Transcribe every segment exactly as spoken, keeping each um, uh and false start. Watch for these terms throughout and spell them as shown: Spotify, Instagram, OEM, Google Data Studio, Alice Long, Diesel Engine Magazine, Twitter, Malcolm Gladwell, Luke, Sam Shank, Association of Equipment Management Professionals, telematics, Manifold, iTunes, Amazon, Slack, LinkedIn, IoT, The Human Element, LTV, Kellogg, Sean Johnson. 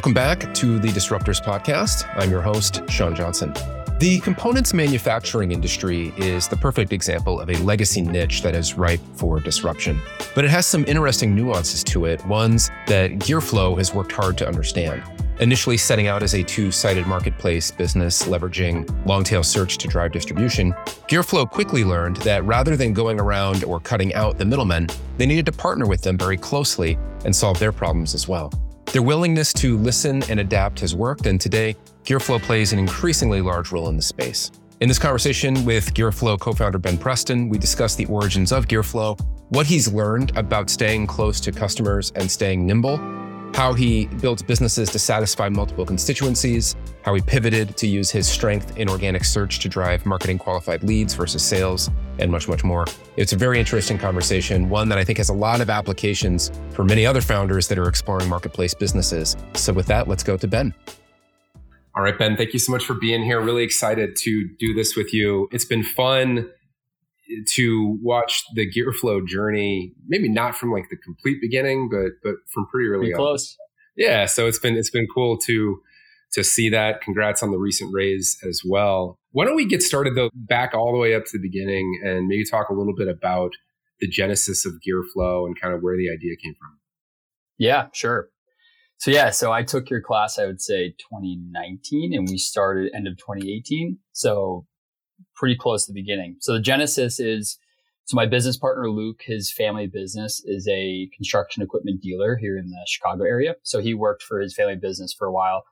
Welcome back to the Disruptors Podcast. I'm your host, Sean Johnson. The components manufacturing industry is the perfect example of a legacy niche that is ripe for disruption. But it has some interesting nuances to it, ones that Gearflow has worked hard to understand. Initially setting out as a two-sided marketplace business leveraging long-tail search to drive distribution, Gearflow quickly learned that rather than going around or cutting out the middlemen, they needed to partner with them very closely and solve their problems as well. Their willingness to listen and adapt has worked, and today, Gearflow plays an increasingly large role in the space. In this conversation with Gearflow co-founder Ben Preston, we discuss the origins of Gearflow, what he's learned about staying close to customers and staying nimble, how he builds businesses to satisfy multiple constituencies, how he pivoted to use his strength in organic search to drive marketing qualified leads versus sales, and much, much more. It's a very interesting conversation, one that I think has a lot of applications for many other founders that are exploring marketplace businesses. So with that, let's go to Ben. All right, Ben, thank you so much for being here. Really excited to do this with you. It's been fun to watch the Gearflow journey, maybe not from like the complete beginning, but but from pretty early pretty on. Close. Yeah, so it's been it's been cool to to see that. Congrats on the recent raise as well. Why don't we get started though, back all the way up to the beginning, and maybe talk a little bit about the genesis of Gearflow and kind of where the idea came from. Yeah, sure. So yeah, so I took your class, I would say twenty nineteen, and we started end of twenty eighteen. So pretty close to the beginning. So the genesis is, so my business partner, Luke, his family business is a construction equipment dealer here in the Chicago area. So he worked for his family business for a while.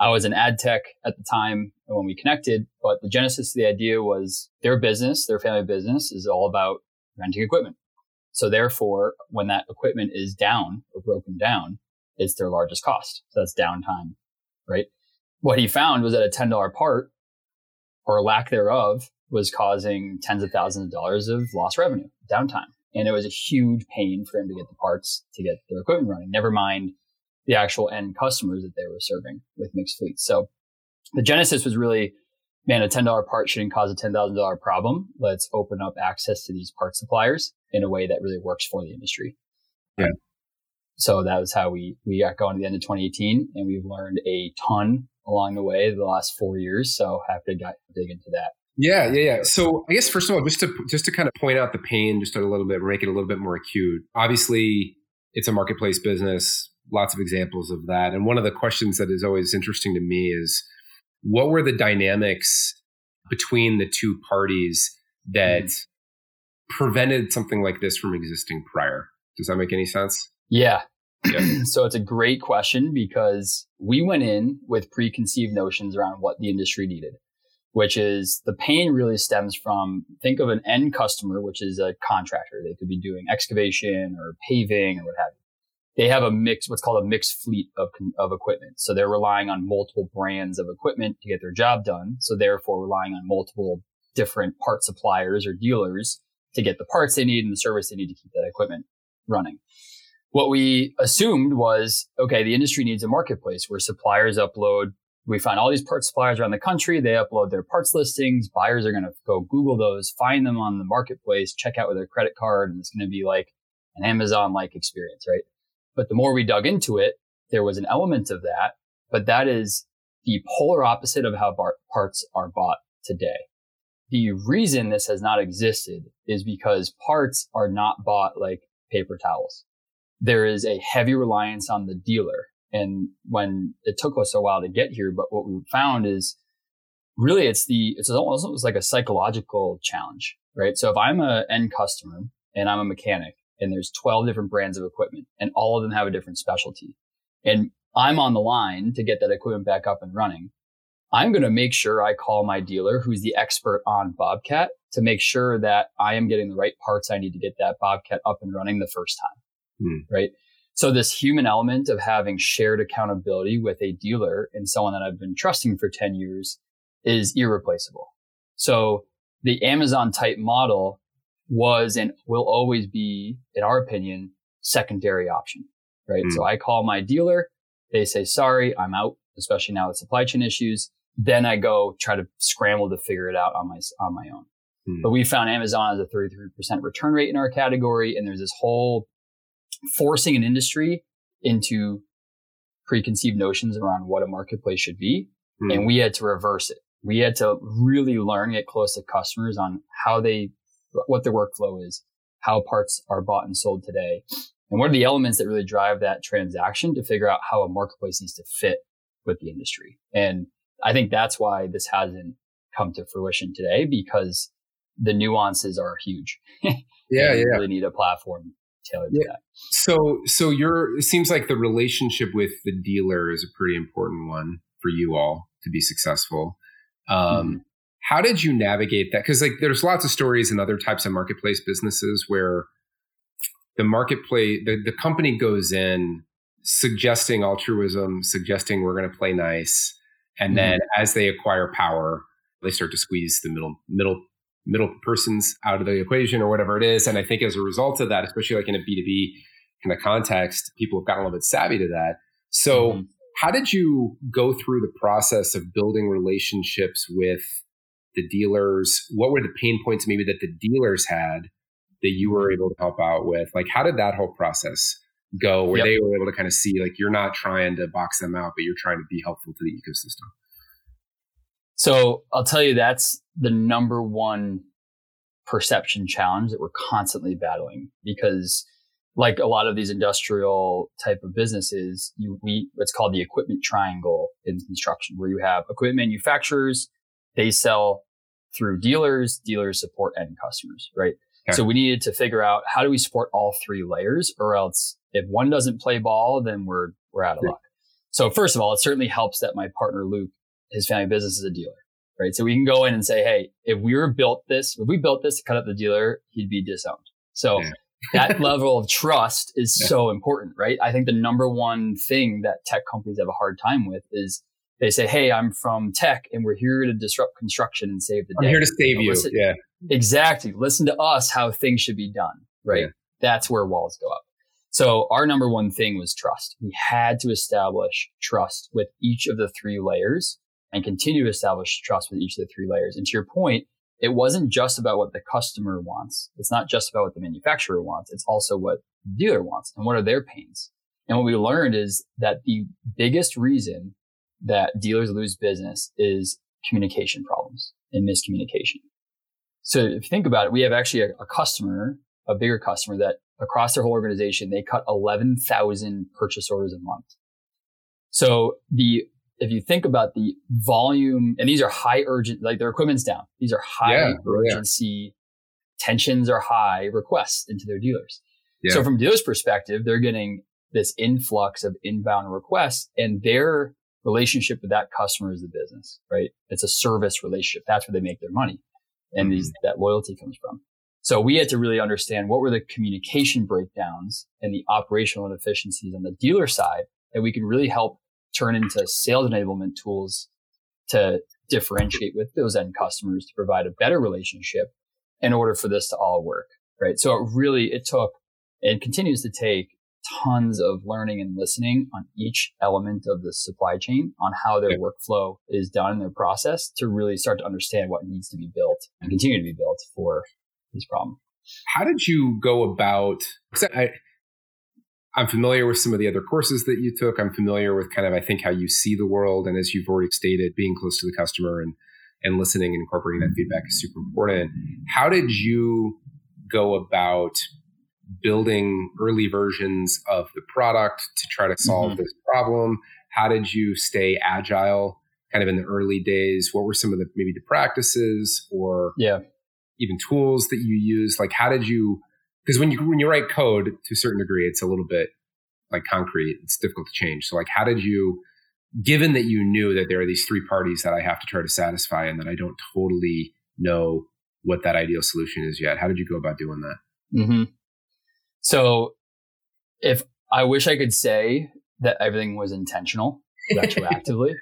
I was in ad tech at the time when we connected, but the genesis of the idea was their business, their family business is all about renting equipment. So therefore, when that equipment is down or broken down, it's their largest cost. So that's downtime, right? What he found was that a ten dollars part or lack thereof was causing tens of thousands of dollars of lost revenue, downtime. And it was a huge pain for him to get the parts to get their equipment running, never mind the actual end customers that they were serving with mixed fleets. So the genesis was really, man, a ten dollars part shouldn't cause a ten thousand dollars problem. Let's open up access to these part suppliers in a way that really works for the industry. Yeah. Um, so that was how we, we got going at the end of twenty eighteen, and we've learned a ton along the way the last four years. So happy to dig into that. Yeah, yeah, yeah. So I guess first of all, just to just to kind of point out the pain just a little bit, make it a little bit more acute. Obviously, it's a marketplace business, lots of examples of that. And one of the questions that is always interesting to me is, what were the dynamics between the two parties that mm-hmm. prevented something like this from existing prior? Does that make any sense? Yeah. Yep. So it's a great question, because we went in with preconceived notions around what the industry needed, which is the pain really stems from, think of an end customer, which is a contractor. They could be doing excavation or paving or what have you. They have a mix, what's called a mixed fleet of, of equipment. So they're relying on multiple brands of equipment to get their job done. So therefore relying on multiple different part suppliers or dealers to get the parts they need and the service they need to keep that equipment running. What we assumed was, okay, the industry needs a marketplace where suppliers upload. We find all these parts suppliers around the country. They upload their parts listings. Buyers are going to go Google those, find them on the marketplace, check out with their credit card, and it's going to be like an Amazon-like experience, right? But the more we dug into it, there was an element of that, but that is the polar opposite of how bar- parts are bought today. The reason this has not existed is because parts are not bought like paper towels. There is a heavy reliance on the dealer. And when it took us a while to get here, but what we found is really it's the, it's almost it was like a psychological challenge, right? So if I'm an end customer and I'm a mechanic and there's twelve different brands of equipment and all of them have a different specialty and I'm on the line to get that equipment back up and running, I'm going to make sure I call my dealer, who's the expert on Bobcat, to make sure that I am getting the right parts I need to get that Bobcat up and running the first time. Hmm. Right. So this human element of having shared accountability with a dealer and someone that I've been trusting for ten years is irreplaceable. So the Amazon type model was and will always be, in our opinion, secondary option. Right. Hmm. So I call my dealer. They say, sorry, I'm out, especially now with supply chain issues. Then I go try to scramble to figure it out on my on my own. Hmm. But we found Amazon has a thirty-three percent return rate in our category. And there's this whole forcing an industry into preconceived notions around what a marketplace should be. Mm. And we had to reverse it. We had to really learn, get close to customers on how they, what their workflow is, how parts are bought and sold today. And what are the elements that really drive that transaction to figure out how a marketplace needs to fit with the industry. And I think that's why this hasn't come to fruition today, because the nuances are huge. yeah, yeah. You really need a platform tailored yeah. to that. So, so you're, it seems like the relationship with the dealer is a pretty important one for you all to be successful. Um, mm-hmm. How did you navigate that? Because like there's lots of stories in other types of marketplace businesses where the marketplace, the, the company goes in suggesting altruism, suggesting we're going to play nice. And then mm-hmm. as they acquire power, they start to squeeze the middle middle middle persons out of the equation or whatever it is. And I think as a result of that, especially like in a B two B kind of context, people have gotten a little bit savvy to that. So mm-hmm. how did you go through the process of building relationships with the dealers? What were the pain points maybe that the dealers had that you were able to help out with? Like, how did that whole process go where yep. they were able to kind of see like, you're not trying to box them out, but you're trying to be helpful to the ecosystem? So I'll tell you, that's the number one perception challenge that we're constantly battling, because like a lot of these industrial type of businesses, you, we, it's called the equipment triangle in construction, where you have equipment manufacturers, they sell through dealers, dealers support end customers, right? Okay. So we needed to figure out, how do we support all three layers, or else if one doesn't play ball, then we're we're out of luck. So first of all, it certainly helps that my partner, Luke, his family business is a dealer, right? So we can go in and say, hey, if we were built this, if we built this to cut up the dealer, he'd be disowned. So yeah. that level of trust is yeah. so important, right? I think the number one thing that tech companies have a hard time with is they say, hey, I'm from tech and we're here to disrupt construction and save the I'm day. I'm here to save so you. Listen, yeah. Exactly. Listen to us how things should be done, right? Yeah. That's where walls go up. So our number one thing was trust. We had to establish trust with each of the three layers and continue to establish trust with each of the three layers. And to your point, it wasn't just about what the customer wants. It's not just about what the manufacturer wants. It's also what the dealer wants and what are their pains. And what we learned is that the biggest reason that dealers lose business is communication problems and miscommunication. So if you think about it, we have actually a, a customer, a bigger customer, that across their whole organization, they cut eleven thousand purchase orders a month. So the if you think about the volume, and these are high urgent, like their equipment's down. These are high yeah, urgency, yeah. tensions are high, requests into their dealers. Yeah. So from dealers' perspective, they're getting this influx of inbound requests, and they're relationship with that customer is the business, right? It's a service relationship. That's where they make their money. And these, that loyalty comes from. So we had to really understand what were the communication breakdowns and the operational inefficiencies on the dealer side that we can really help turn into sales enablement tools to differentiate with those end customers to provide a better relationship in order for this to all work, right? So it really, it took and continues to take tons of learning and listening on each element of the supply chain on how their yeah. workflow is done in their process to really start to understand what needs to be built and continue to be built for this problem. How did you go about, I, I'm familiar with some of the other courses that you took. I'm familiar with kind of, I think, how you see the world. And as you've already stated, being close to the customer and, and listening and incorporating that feedback is super important. How did you go about building early versions of the product to try to solve mm-hmm. this problem? How did you stay agile kind of in the early days? What were some of the, maybe the practices or yeah. even tools that you used? Like, how did you, because when you, when you write code to a certain degree, it's a little bit like concrete, it's difficult to change. So like, how did you, given that you knew that there are these three parties that I have to try to satisfy and that I don't totally know what that ideal solution is yet, how did you go about doing that? Mm-hmm. So if I wish I could say that everything was intentional retroactively,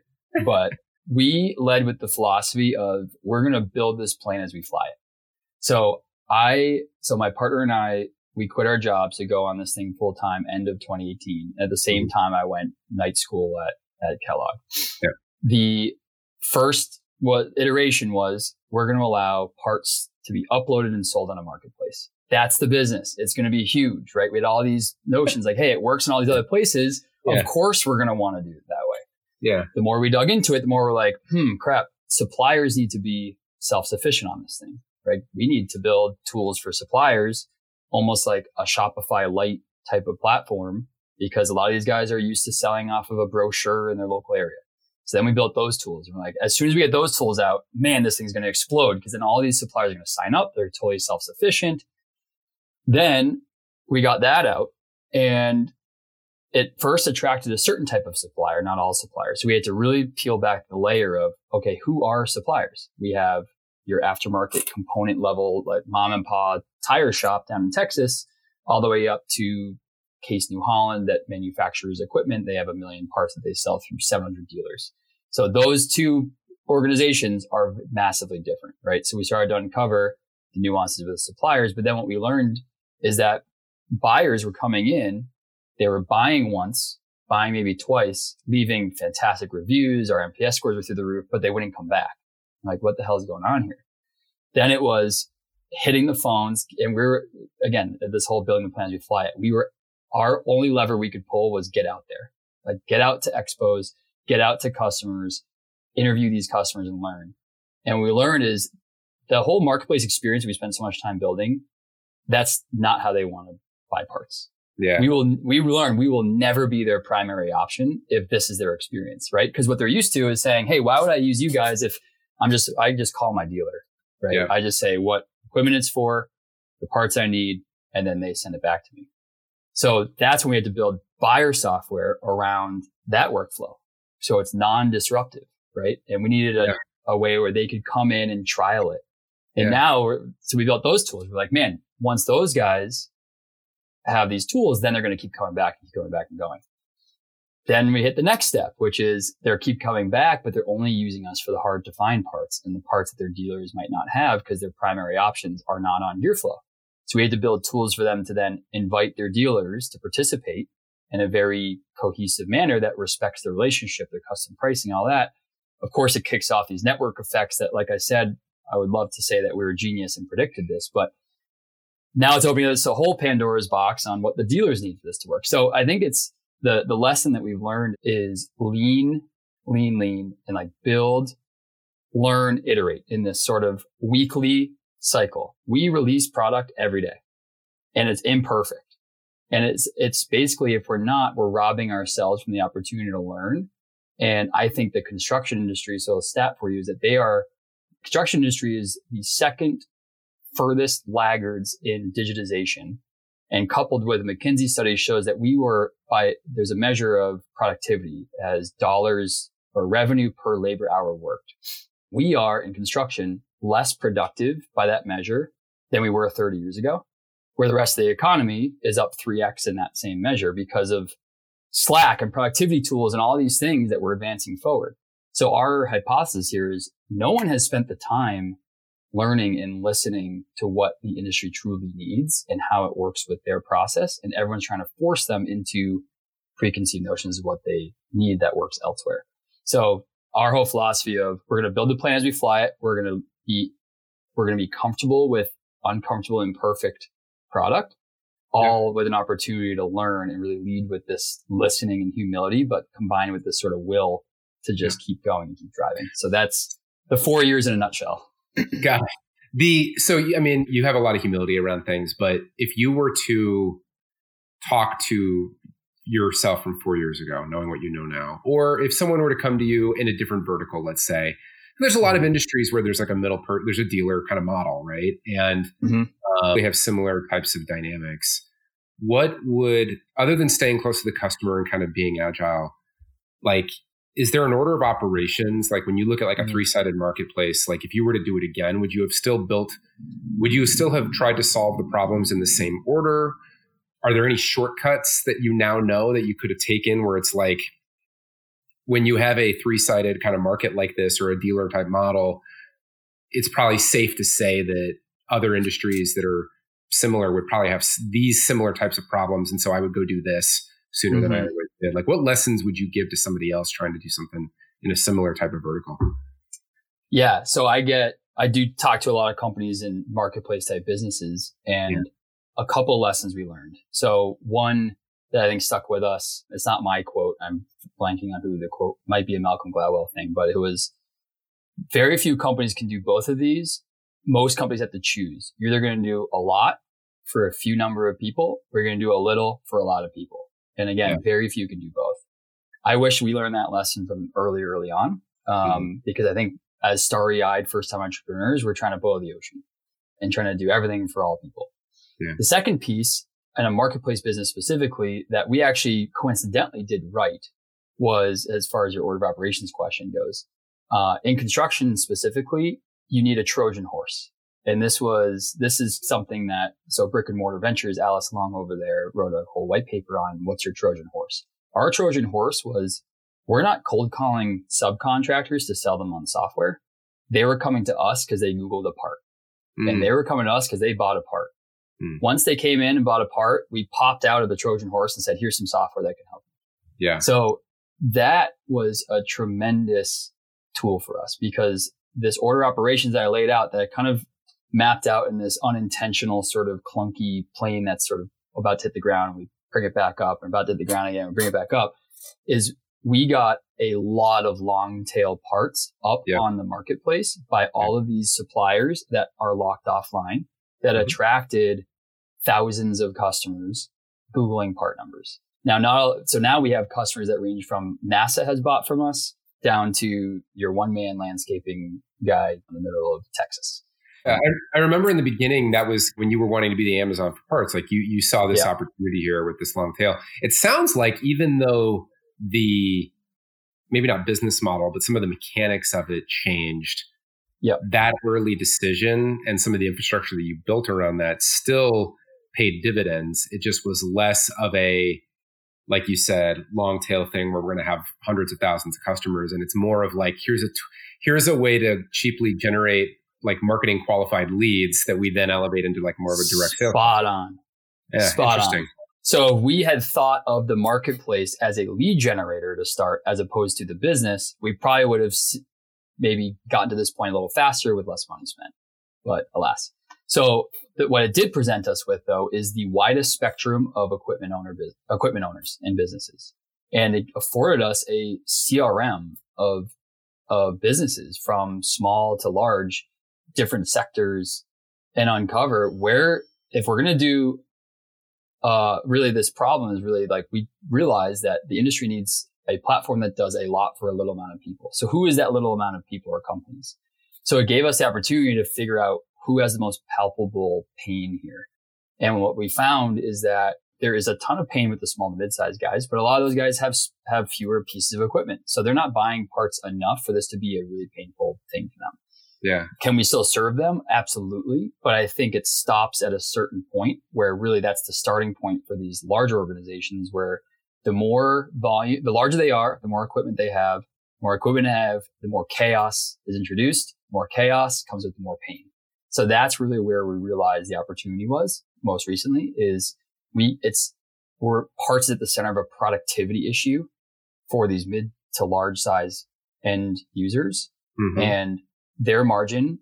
but we led with the philosophy of we're going to build this plane as we fly it. So I, so my partner and I, we quit our jobs to go on this thing full time end of twenty eighteen. At the same time, I went night school at, at Kellogg. Yeah. The first what iteration was we're going to allow parts to be uploaded and sold on a marketplace. That's the business. It's going to be huge, right? We had all these notions like, hey, it works in all these other places. Yeah. Of course, we're going to want to do it that way. Yeah. The more we dug into it, the more we're like, hmm, crap, suppliers need to be self-sufficient on this thing, right? We need to build tools for suppliers, almost like a Shopify light type of platform, because a lot of these guys are used to selling off of a brochure in their local area. So then we built those tools. And we're like, as soon as we get those tools out, man, this thing's going to explode, because then all these suppliers are going to sign up. They're totally self-sufficient. Then we got that out, and it first attracted a certain type of supplier, not all suppliers. So we had to really peel back the layer of, okay, who are suppliers? We have your aftermarket component level, like mom and pop tire shop down in Texas, all the way up to Case New Holland that manufactures equipment. They have a million parts that they sell through seven hundred dealers. So those two organizations are massively different, right? So we started to uncover the nuances with suppliers. But then what we learned is that buyers were coming in. They were buying once, buying maybe twice, leaving fantastic reviews. Our M P S scores were through the roof, but they wouldn't come back. I'm like, what the hell is going on here? Then it was hitting the phones. And we were, again, this whole building the plans we fly it. We were, our only lever we could pull was get out there, like get out to expos, get out to customers, interview these customers and learn. And what we learned is the whole marketplace experience we spend so much time building, that's not how they want to buy parts. Yeah. We will, we learn we will never be their primary option if this is their experience, right? Because what they're used to is saying, hey, why would I use you guys if I'm just, I just call my dealer, right? Yeah. I just say what equipment it's for, the parts I need, and then they send it back to me. So that's when we had to build buyer software around that workflow. So it's non-disruptive, right? And we needed a, yeah. a way where they could come in and trial it. And yeah. now, we're, so we built those tools. We're like, man, once those guys have these tools, then they're going to keep coming back and keep going back and going. Then we hit the next step, which is they're keep coming back, but they're only using us for the hard to find parts and the parts that their dealers might not have because their primary options are not on Gearflow. So we had to build tools for them to then invite their dealers to participate in a very cohesive manner that respects the relationship, their custom pricing, all that. Of course, it kicks off these network effects that, like I said, I would love to say that we were genius and predicted this, but now it's opening this whole Pandora's box on what the dealers need for this to work. So I think it's the the lesson that we've learned is lean, lean, lean, and like build, learn, iterate in this sort of weekly cycle. We release product every day and it's imperfect. And it's it's basically, if we're not, we're robbing ourselves from the opportunity to learn. And I think the construction industry, so a stat for you is that they are, construction industry is the second furthest laggards in digitization, and coupled with a McKinsey study shows that we were by, there's a measure of productivity as dollars or revenue per labor hour worked. We are in construction less productive by that measure than we were thirty years ago, where the rest of the economy is up three x in that same measure because of Slack and productivity tools and all these things that we're advancing forward. So our hypothesis here is no one has spent the time learning and listening to what the industry truly needs and how it works with their process. And everyone's trying to force them into preconceived notions of what they need that works elsewhere. So our whole philosophy of we're going to build the plan as we fly it. We're going to be, we're going to be comfortable with uncomfortable, imperfect product, all yeah. with an opportunity to learn and really lead with this listening and humility, but combined with this sort of will to just yeah. keep going and keep driving. So that's the four years in a nutshell. Got it. The, so, I mean, you have a lot of humility around things, but if you were to talk to yourself from four years ago, knowing what you know now, or if someone were to come to you in a different vertical, let's say, and there's a lot of industries where there's like a middle, per, there's a dealer kind of model, right? And mm-hmm. uh, they have similar types of dynamics. What would, other than staying close to the customer and kind of being agile, like, is there an order of operations? Like when you look at like a three-sided marketplace, like if you were to do it again, would you have still built, would you still have tried to solve the problems in the same order? Are there any shortcuts that you now know that you could have taken where it's like, when you have a three-sided kind of market like this or a dealer type model, it's probably safe to say that other industries that are similar would probably have these similar types of problems. And so I would go do this sooner mm-hmm. than I would. Like, what lessons would you give to somebody else trying to do something in a similar type of vertical? Yeah. So I get, I do talk to a lot of companies in marketplace type businesses and yeah. a couple of lessons we learned. So one, that I think stuck with us. It's not my quote. I'm blanking on who the quote might be, a Malcolm Gladwell thing, but it was, very few companies can do both of these. Most companies have to choose. You're either going to do a lot for a few number of people, or you're going to do a little for a lot of people. And again, yeah. very few can do both. I wish we learned that lesson from early, early on, um, mm-hmm. because I think as starry-eyed first-time entrepreneurs, we're trying to boil the ocean and trying to do everything for all people. Yeah. The second piece, and a marketplace business specifically, that we actually coincidentally did right was, as far as your order of operations question goes, uh, in construction specifically, you need a Trojan horse. And this was, this is something that, so Brick and Mortar Ventures, Alice Long over there wrote a whole white paper on what's your Trojan horse. Our Trojan horse was, we're not cold calling subcontractors to sell them on software. They were coming to us because they Googled a part. Mm. And they were coming to us because they bought a part. Mm. Once they came in and bought a part, we popped out of the Trojan horse and said, here's some software that can help you. Yeah. So that was a tremendous tool for us, because this order operations that I laid out, that I kind of mapped out in this unintentional sort of clunky plane that's sort of about to hit the ground, and we bring it back up, and about to hit the ground again, and bring it back up, is we got a lot of long tail parts up yep. on the marketplace by all of these suppliers that are locked offline, that mm-hmm. attracted thousands of customers Googling part numbers. Now, not, so now we have customers that range from NASA has bought from us down to your one-man landscaping guy in the middle of Texas. Uh, I, I remember in the beginning, that was when you were wanting to be the Amazon for parts. Like you, you saw this yeah. opportunity here with this long tail. It sounds like, even though the, maybe not business model, but some of the mechanics of it changed, yeah, that early decision and some of the infrastructure that you built around that still paid dividends. It just was less of a, like you said, long tail thing where we're going to have hundreds of thousands of customers. And it's more of like, here's a, here's a way to cheaply generate like marketing qualified leads that we then elevate into like more of a direct sale. Spot on. Yeah, Spot interesting. on. So we had thought of the marketplace as a lead generator to start, as opposed to the business. We probably would have maybe gotten to this point a little faster with less money spent, but alas. So th- what it did present us with, though, is the widest spectrum of equipment owner, biz- equipment owners and businesses. And it afforded us a C R M of, of businesses from small to large, different sectors, and uncover where, if we're going to do, uh, really this problem is really like, we realize that the industry needs a platform that does a lot for a little amount of people. So who is that little amount of people or companies? So it gave us the opportunity to figure out who has the most palpable pain here. And what we found is that there is a ton of pain with the small to mid-sized guys, but a lot of those guys have, have fewer pieces of equipment. So they're not buying parts enough for this to be a really painful thing for them. Yeah. Can we still serve them? Absolutely. But I think it stops at a certain point where really that's the starting point for these larger organizations, where the more volume, the larger they are, the more equipment they have, the more equipment they have, the more chaos is introduced, more chaos comes with more pain. So that's really where we realized the opportunity was most recently, is we, it's, we're parts at the center of a productivity issue for these mid to large size end users. Mm-hmm. And their margin,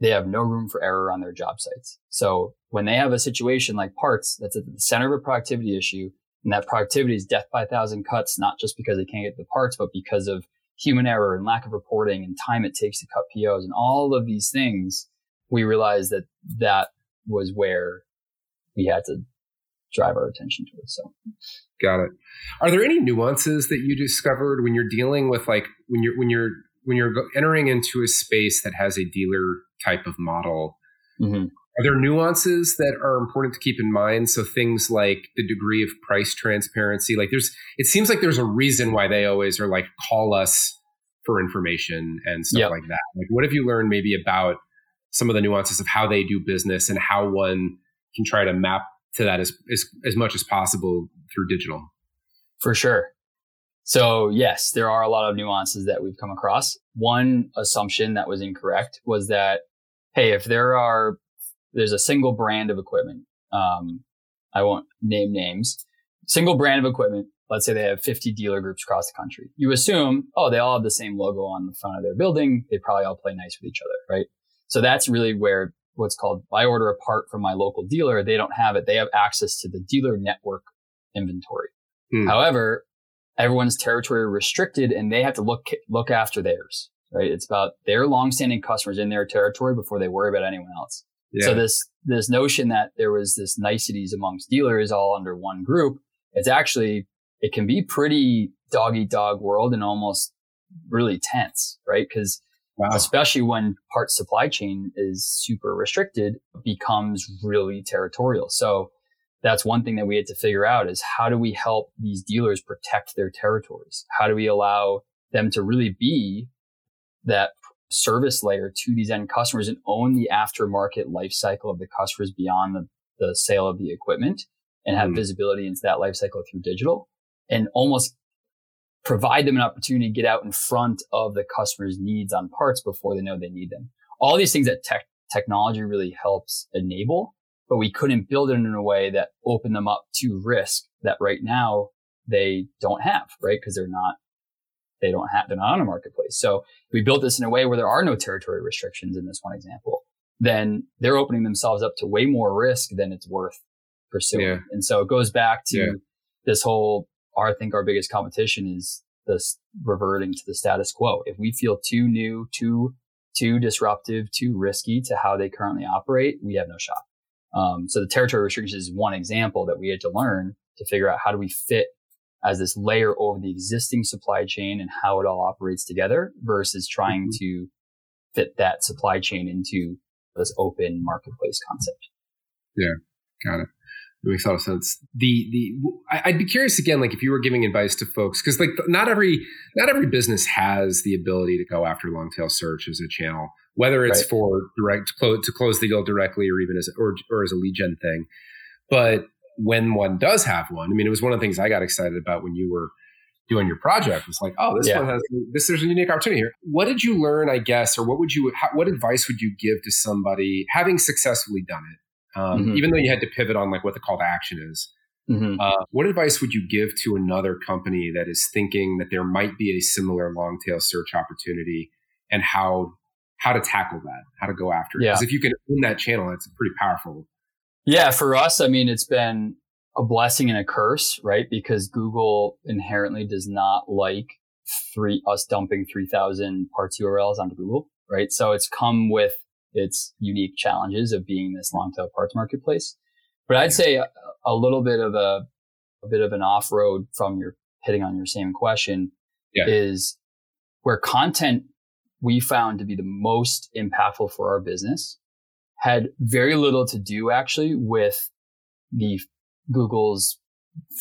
they have no room for error on their job sites. So when they have a situation like parts that's at the center of a productivity issue, and that productivity is death by a thousand cuts, not just because they can't get the parts, but because of human error and lack of reporting and time it takes to cut P Os and all of these things, we realized that that was where we had to drive our attention to it. So, got it. Are there any nuances that you discovered when you're dealing with, like, when you're when you're when you're entering into a space that has a dealer type of model? Mm-hmm. Are there nuances that are important to keep in mind? So things like the degree of price transparency, like there's, it seems like there's a reason why they always are like, call us for information and stuff yep. like that. Like, what have you learned maybe about some of the nuances of how they do business and how one can try to map to that as, as, as much as possible through digital? For sure. So yes, there are a lot of nuances that we've come across. One assumption that was incorrect was that, hey, if there are, there's a single brand of equipment, um, I won't name names, single brand of equipment, let's say they have fifty dealer groups across the country. You assume, oh, they all have the same logo on the front of their building. They probably all play nice with each other, right? So that's really where what's called, I order a part from my local dealer. They don't have it. They have access to the dealer network inventory. Mm. However, everyone's territory are restricted and they have to look look after theirs, right? It's about their longstanding customers in their territory before they worry about anyone else. Yeah. So this this notion that there was this niceties amongst dealers all under one group, it's actually, it can be pretty dog eat dog world and almost really tense, right? Because wow. especially when part supply chain is super restricted, it becomes really territorial. So that's one thing that we had to figure out is how do we help these dealers protect their territories? How do we allow them to really be that service layer to these end customers and own the aftermarket life cycle of the customers beyond the, the sale of the equipment and have mm. visibility into that life cycle through digital and almost provide them an opportunity to get out in front of the customer's needs on parts before they know they need them. All these things that tech, technology really helps enable, but we couldn't build it in a way that opened them up to risk that right now they don't have, right? Because they're not, they don't have, they're not on a marketplace. So we built this in a way where there are no territory restrictions in this one example, then they're opening themselves up to way more risk than it's worth pursuing. Yeah. And so it goes back to yeah. this whole, I think our biggest competition is this reverting to the status quo. If we feel too new, too, too disruptive, too risky to how they currently operate, we have no shot. Um, so the territory restrictions is one example that we had to learn to figure out how do we fit as this layer over the existing supply chain and how it all operates together versus trying mm-hmm. to fit that supply chain into this open marketplace concept. Yeah, got it. That makes a lot of sense. The, the, I'd be curious again, like if you were giving advice to folks, because like not every, not every business has the ability to go after long tail search as a channel, whether it's right. for direct to close the deal directly or even as, or, or as a lead gen thing. But when one does have one, I mean, it was one of the things I got excited about when you were doing your project. It's like, oh, this yeah. one has, this there's a unique opportunity here. What did you learn, I guess, or what would you, how, what advice would you give to somebody having successfully done it? Um, mm-hmm. Even though you had to pivot on like what the call to action is, mm-hmm. uh, what advice would you give to another company that is thinking that there might be a similar long tail search opportunity and how how to tackle that, how to go after it? Because yeah. if you can own that channel, that's pretty powerful. Yeah, for us, I mean, it's been a blessing and a curse, right? Because Google inherently does not like three us dumping three thousand parts U R Ls onto Google, right? So it's come with its unique challenges of being this long tail parts marketplace. But I'd say a, a little bit of a, a bit of an off road from your hitting on your same question yeah. is where content we found to be the most impactful for our business had very little to do actually with the Google's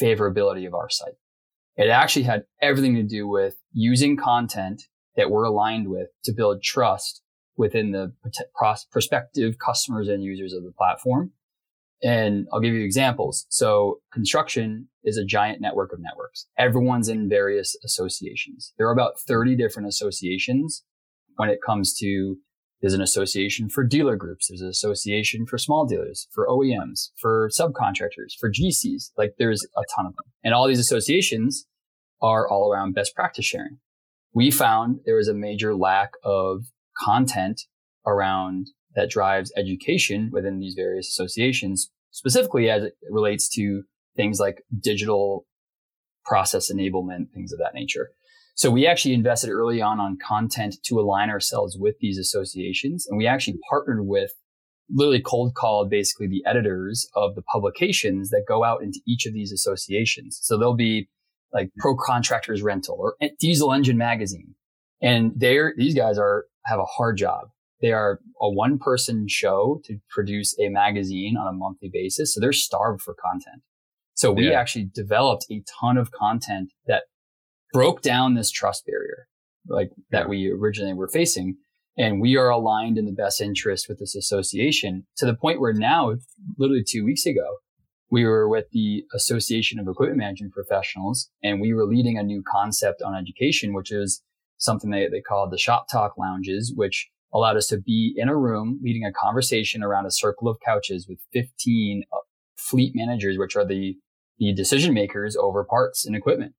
favorability of our site. It actually had everything to do with using content that we're aligned with to build trust within the prospective customers and users of the platform. And I'll give you examples. So construction is a giant network of networks. Everyone's in various associations. There are about thirty different associations when it comes to, there's an association for dealer groups. There's an association for small dealers, for O E Ms, for subcontractors, for G Cs. Like there's a ton of them. And all these associations are all around best practice sharing. We found there was a major lack of content around that drives education within these various associations, specifically as it relates to things like digital process enablement, things of that nature. So we actually invested early on on content to align ourselves with these associations. And we actually partnered with, literally cold called basically the editors of the publications that go out into each of these associations. So there'll be like Pro Contractors Rental or Diesel Engine Magazine. And they're, these guys are, have a hard job. They are a one person show to produce a magazine on a monthly basis. So they're starved for content. So we yeah. actually developed a ton of content that broke down this trust barrier, like yeah. that we originally were facing. And we are aligned in the best interest with this association to the point where now, literally two weeks ago, we were with the Association of Equipment Management Professionals and we were leading a new concept on education, which is something they, they called the Shop Talk Lounges, which allowed us to be in a room leading a conversation around a circle of couches with fifteen fleet managers, which are the, the decision makers over parts and equipment.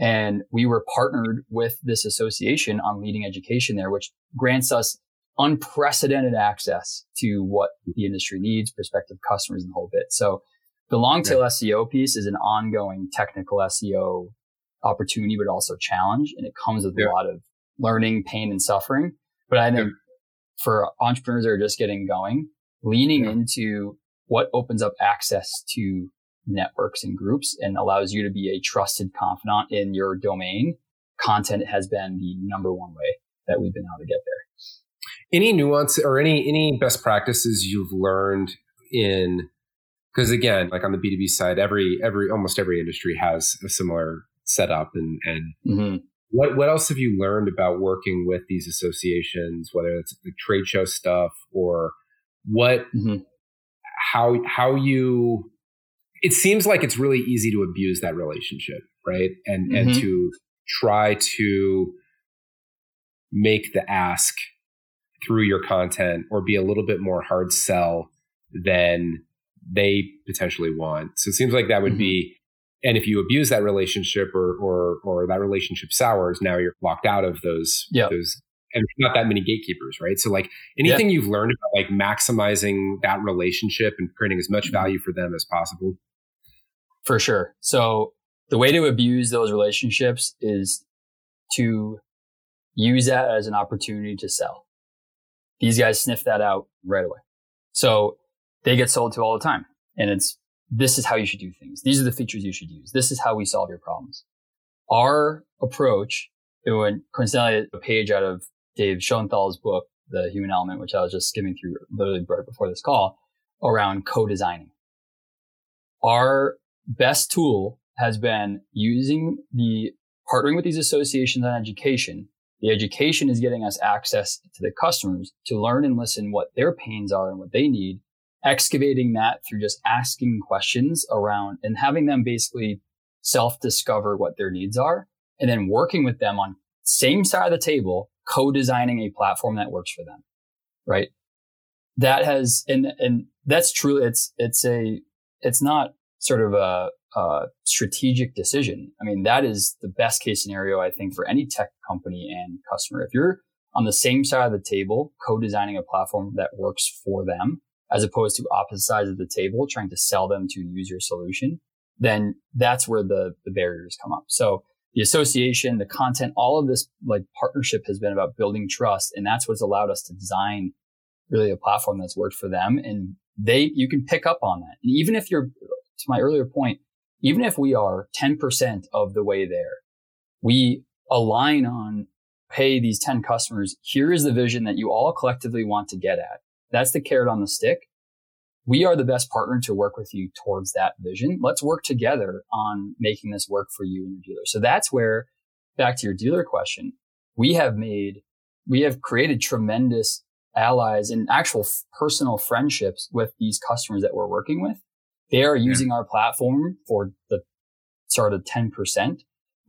And we were partnered with this association on leading education there, which grants us unprecedented access to what the industry needs, prospective customers, and the whole bit. So The long tail yeah. S E O piece is an ongoing technical S E O opportunity, but also challenge. And it comes with yeah. a lot of learning, pain, and suffering. But I think yeah. for entrepreneurs that are just getting going, leaning yeah. into what opens up access to networks and groups and allows you to be a trusted confidant in your domain, content has been the number one way that we've been able to get there. Any nuance or any any best practices you've learned in, because again, like on the B two B side, every every almost every industry has a similar setup and and mm-hmm. what what else have you learned about working with these associations, whether it's the trade show stuff or what mm-hmm. how how you it seems like it's really easy to abuse that relationship, right? And mm-hmm. and to try to make the ask through your content or be a little bit more hard sell than they potentially want. So it seems like that would mm-hmm. be, and if you abuse that relationship or or or that relationship sours, now you're locked out of those, yep. those and not that many gatekeepers, right? So like anything yep. you've learned about like maximizing that relationship and creating as much value for them as possible? For sure. So the way to abuse those relationships is to use that as an opportunity to sell. These guys sniff that out right away. So they get sold to all the time. And it's, this is how you should do things. These are the features you should use. This is how we solve your problems. Our approach, it went coincidentally a page out of Dave Schoenthal's book, The Human Element, which I was just skimming through literally right before this call, around co-designing. Our best tool has been using the partnering with these associations on education. The education is getting us access to the customers to learn and listen what their pains are and what they need, excavating that through just asking questions around and having them basically self-discover what their needs are, and then working with them on same side of the table, co-designing a platform that works for them, right? That has, and and that's true. It's, it's a, it's not sort of a, Uh, strategic decision. I mean, that is the best case scenario, I think, for any tech company and customer. If you're on the same side of the table, co-designing a platform that works for them, as opposed to opposite sides of the table, trying to sell them to use your solution, then that's where the, the barriers come up. So the association, the content, all of this like partnership has been about building trust. And that's what's allowed us to design really a platform that's worked for them. And they, you can pick up on that. And even if you're, to my earlier point, even if we are ten percent of the way there, we align on, hey, these ten customers, here is the vision that you all collectively want to get at. That's the carrot on the stick. We are the best partner to work with you towards that vision. Let's work together on making this work for you and your dealer. So that's where, back to your dealer question, we have made, we have created tremendous allies and actual f- personal friendships with these customers that we're working with. They are using yeah. our platform for the sort of ten percent,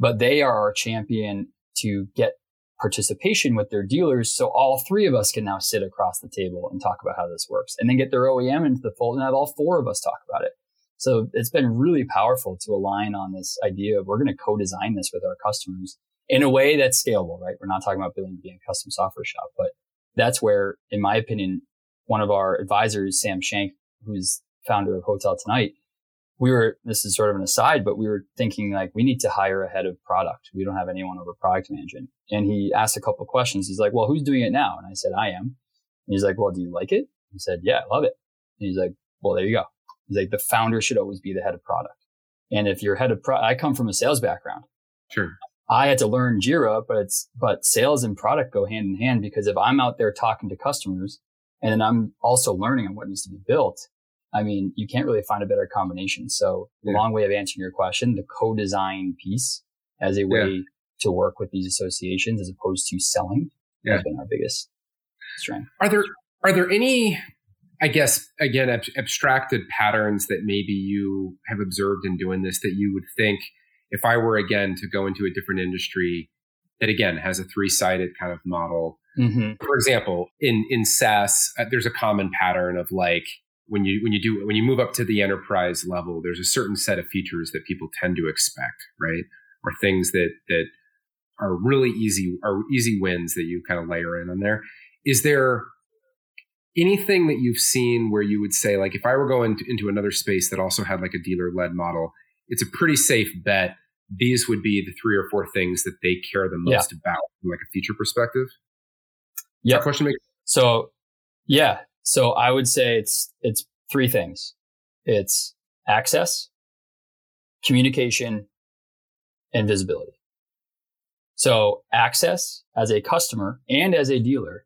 but they are our champion to get participation with their dealers. So all three of us can now sit across the table and talk about how this works, and then get their O E M into the fold and have all four of us talk about it. So it's been really powerful to align on this idea of we're going to co-design this with our customers in a way that's scalable, right? We're not talking about building a custom software shop, but that's where, in my opinion, one of our advisors, Sam Shank, who's founder of Hotel Tonight, we were, this is sort of an aside, but we were thinking like, we need to hire a head of product. We don't have anyone over product management. And he asked a couple of questions. He's like, well, who's doing it now? And I said, I am. And he's like, well, do you like it? I said, yeah, I love it. And he's like, well, there you go. He's like, the founder should always be the head of product. And if you're head of product, I come from a sales background. Sure. I had to learn Jira, but it's, but sales and product go hand in hand, because if I'm out there talking to customers and then I'm also learning on what needs to be built, I mean, you can't really find a better combination. So yeah. long way of answering your question, the co-design piece as a way yeah. to work with these associations as opposed to selling yeah. has been our biggest strength. Are there, are there any, I guess, again, ab- abstracted patterns that maybe you have observed in doing this that you would think, if I were, again, to go into a different industry that, again, has a three-sided kind of model? Mm-hmm. For example, in, in SaaS, uh, there's a common pattern of like, When you when you do when you move up to the enterprise level, there's a certain set of features that people tend to expect, right? Or things that that are really easy are easy wins that you kind of layer in on there. Is there anything that you've seen where you would say, like, if I were going to, into another space that also had like a dealer-led model, it's a pretty safe bet these would be the three or four things that they care the most yeah. about from like a feature perspective? Yeah. Does that question make sense? So, yeah. So I would say it's it's three things. It's access, communication, and visibility. So access as a customer and as a dealer,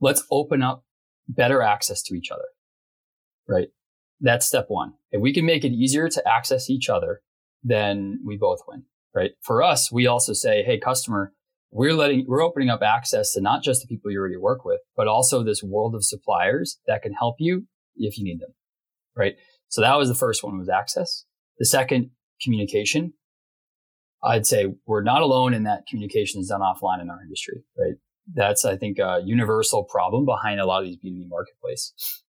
let's open up better access to each other, right? That's step one. If we can make it easier to access each other, then we both win, right? For us, we also say, hey, customer, we're letting, we're opening up access to not just the people you already work with, but also this world of suppliers that can help you if you need them, right? So that was the first one, was access. The second, communication. I'd say we're not alone in that communication is done offline in our industry, right? That's, I think, a universal problem behind a lot of these B two B marketplace.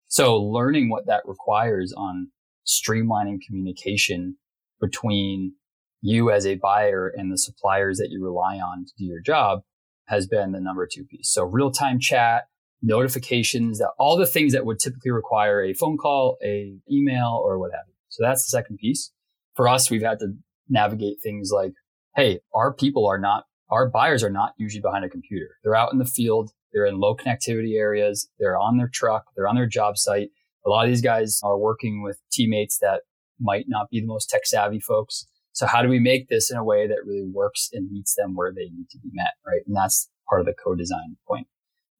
So learning what that requires on streamlining communication between you as a buyer and the suppliers that you rely on to do your job has been the number two piece. So real-time chat, notifications, that all the things that would typically require a phone call, a email, or what have you. So that's the second piece. For us, we've had to navigate things like, hey, our people are not Our buyers are not usually behind a computer. They're out in the field. They're in low connectivity areas. They're on their truck. They're on their job site. A lot of these guys are working with teammates that might not be the most tech savvy folks. So how do we make this in a way that really works and meets them where they need to be met, right? And that's part of the co-design point.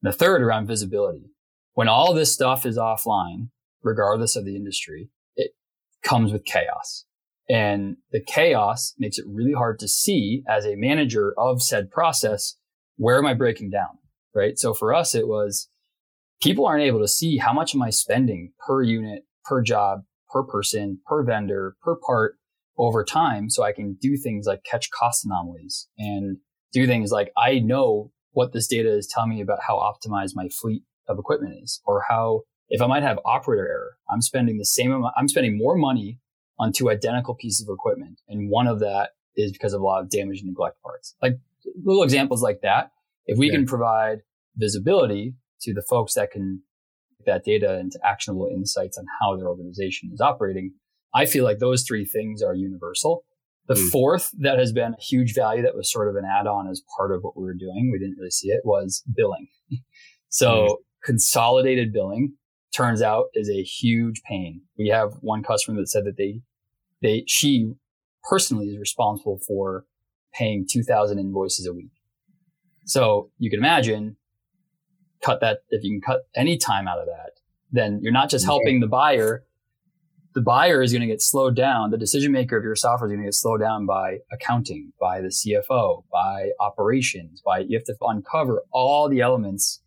And the third, around visibility. When all this stuff is offline, regardless of the industry, it comes with chaos. And the chaos makes it really hard to see as a manager of said process, where am I breaking down, right? So for us, it was people aren't able to see how much am I spending per unit, per job, per person, per vendor, per part over time. So I can do things like catch cost anomalies and do things like, I know what this data is telling me about how optimized my fleet of equipment is, or how if I might have operator error, I'm spending the same amount, I'm spending more money on two identical pieces of equipment. And one of that is because of a lot of damage and neglect parts. Like little examples like that. If we yeah. can provide visibility to the folks that can get that data into actionable insights on how their organization is operating, I feel like those three things are universal. The mm. fourth that has been a huge value that was sort of an add-on as part of what we were doing, we didn't really see it, was billing. So mm. consolidated billing turns out is a huge pain. We have one customer that said that they, they, she personally is responsible for paying two thousand invoices a week. So you can imagine, cut that, if you can cut any time out of that, then you're not just helping the buyer. The buyer is going to get slowed down. The decision maker of your software is going to get slowed down by accounting, by the C F O, by operations, by, you have to uncover all the elements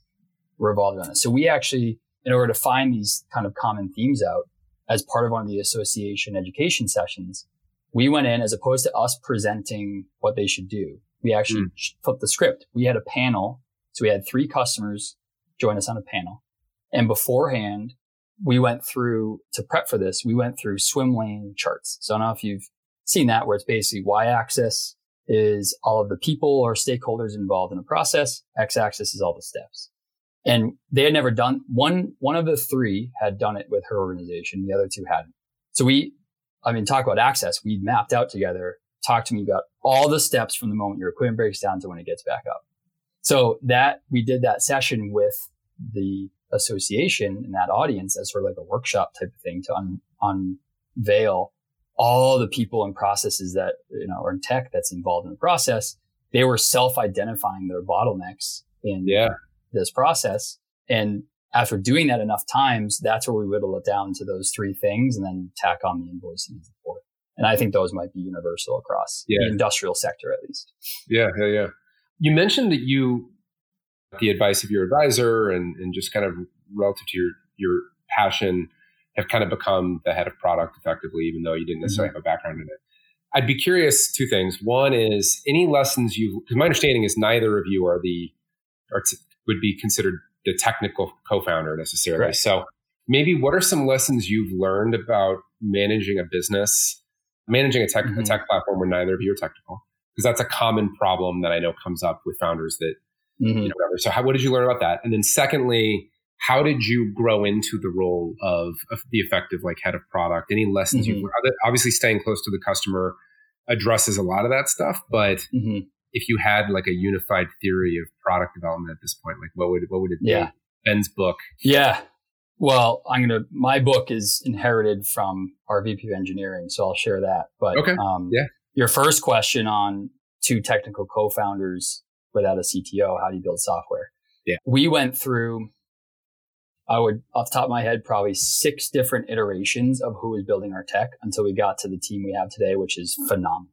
revolved around it. So we actually, in order to find these kind of common themes out, as part of one of the association education sessions, we went in, as opposed to us presenting what they should do, we actually mm. flipped the script. We had a panel. So we had three customers join us on a panel. And beforehand, we went through, to prep for this, we went through swim lane charts. So I don't know if you've seen that, where it's basically y-axis is all of the people or stakeholders involved in the process. X-axis is all the steps. And they had never done one, one of the three had done it with her organization. The other two hadn't. So we, I mean, talk about access. We mapped out together, talked to me about all the steps from the moment your equipment breaks down to when it gets back up. So that we did that session with the association and that audience as sort of like a workshop type of thing to un, unveil all the people and processes that, you know, or in tech that's involved in the process. They were self-identifying their bottlenecks in yeah. this process. And after doing that enough times, that's where we whittle it down to those three things and then tack on the invoicing support. And I think those might be universal across yeah. the industrial sector, at least. Yeah, yeah, yeah. You mentioned that you, the advice of your advisor and, and just kind of relative to your, your passion, have kind of become the head of product effectively, even though you didn't necessarily mm-hmm. have a background in it. I'd be curious, two things. One is any lessons you, because my understanding is neither of you are the, are t- would be considered the technical co-founder necessarily. Correct. So maybe what are some lessons you've learned about managing a business, managing a tech, mm-hmm. a tech platform where neither of you are technical? Because that's a common problem that I know comes up with founders that, mm-hmm. you know, whatever. So how, what did you learn about that? And then secondly, How did you grow into the role of, of the effective like head of product? Any lessons mm-hmm. you've learned? Obviously, staying close to the customer addresses a lot of that stuff, but mm-hmm. if you had like a unified theory of product development at this point, like what would what would it be? Yeah. Ben's book. Yeah. Well, I'm gonna. My book is inherited from our V P of engineering, so I'll share that. But okay. um, yeah. Your first question on two technical co-founders without a C T O, how do you build software? Yeah, we went through. I would, off the top of my head, probably six different iterations of who was building our tech until we got to the team we have today, which is phenomenal.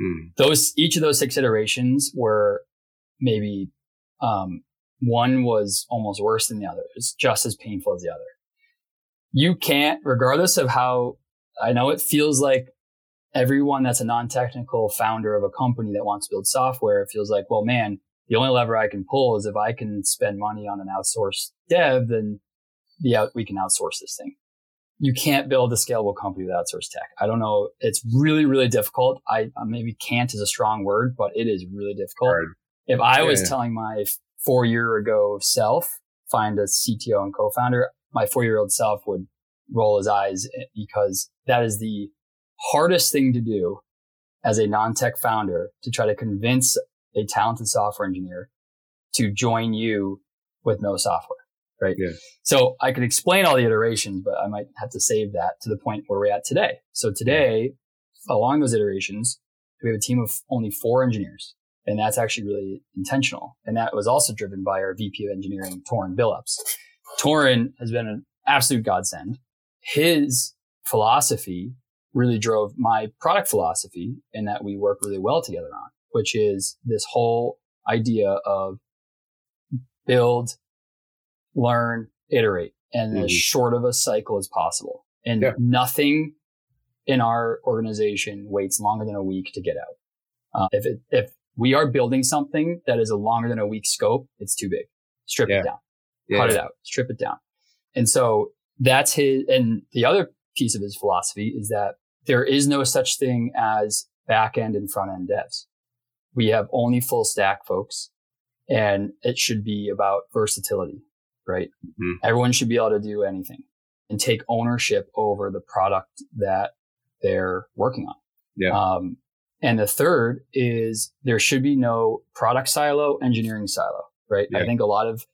Mm. Those, each of those six iterations were maybe, um, one was almost worse than the other. It was just as painful as the other. You can't, regardless of how, I know it feels like everyone that's a non-technical founder of a company that wants to build software, it feels like, well, man, the only lever I can pull is if I can spend money on an outsourced dev, then yeah, we can outsource this thing. You can't build a scalable company with outsourced tech. I don't know. It's really, really difficult. I maybe can't is a strong word, but it is really difficult. Hard. If I yeah. was telling my four year ago self, find a C T O and co-founder, my four year old self would roll his eyes because that is the hardest thing to do as a non-tech founder, to try to convince a talented software engineer to join you with no software. Right. Yeah. So I could explain all the iterations, but I might have to save that to the point where we're at today. So today, along those iterations, we have a team of only four engineers, and that's actually really intentional. And that was also driven by our V P of engineering, Torin Billups. Torin has been an absolute godsend. His philosophy really drove my product philosophy, and that we work really well together on, which is this whole idea of build, learn, iterate, and mm-hmm. as short of a cycle as possible. And yeah. nothing in our organization waits longer than a week to get out. Uh, if it, if we are building something that is a longer than a week scope, it's too big. Strip yeah. it down, yeah. cut it out, strip it down. And so that's his, and the other piece of his philosophy is that there is no such thing as back end and front end devs. We have only full stack folks, and it should be about versatility. Right. Mm-hmm. Everyone should be able to do anything and take ownership over the product that they're working on. Yeah. Um, and the third is there should be no product silo, engineering silo. Right. Yeah. I think a lot of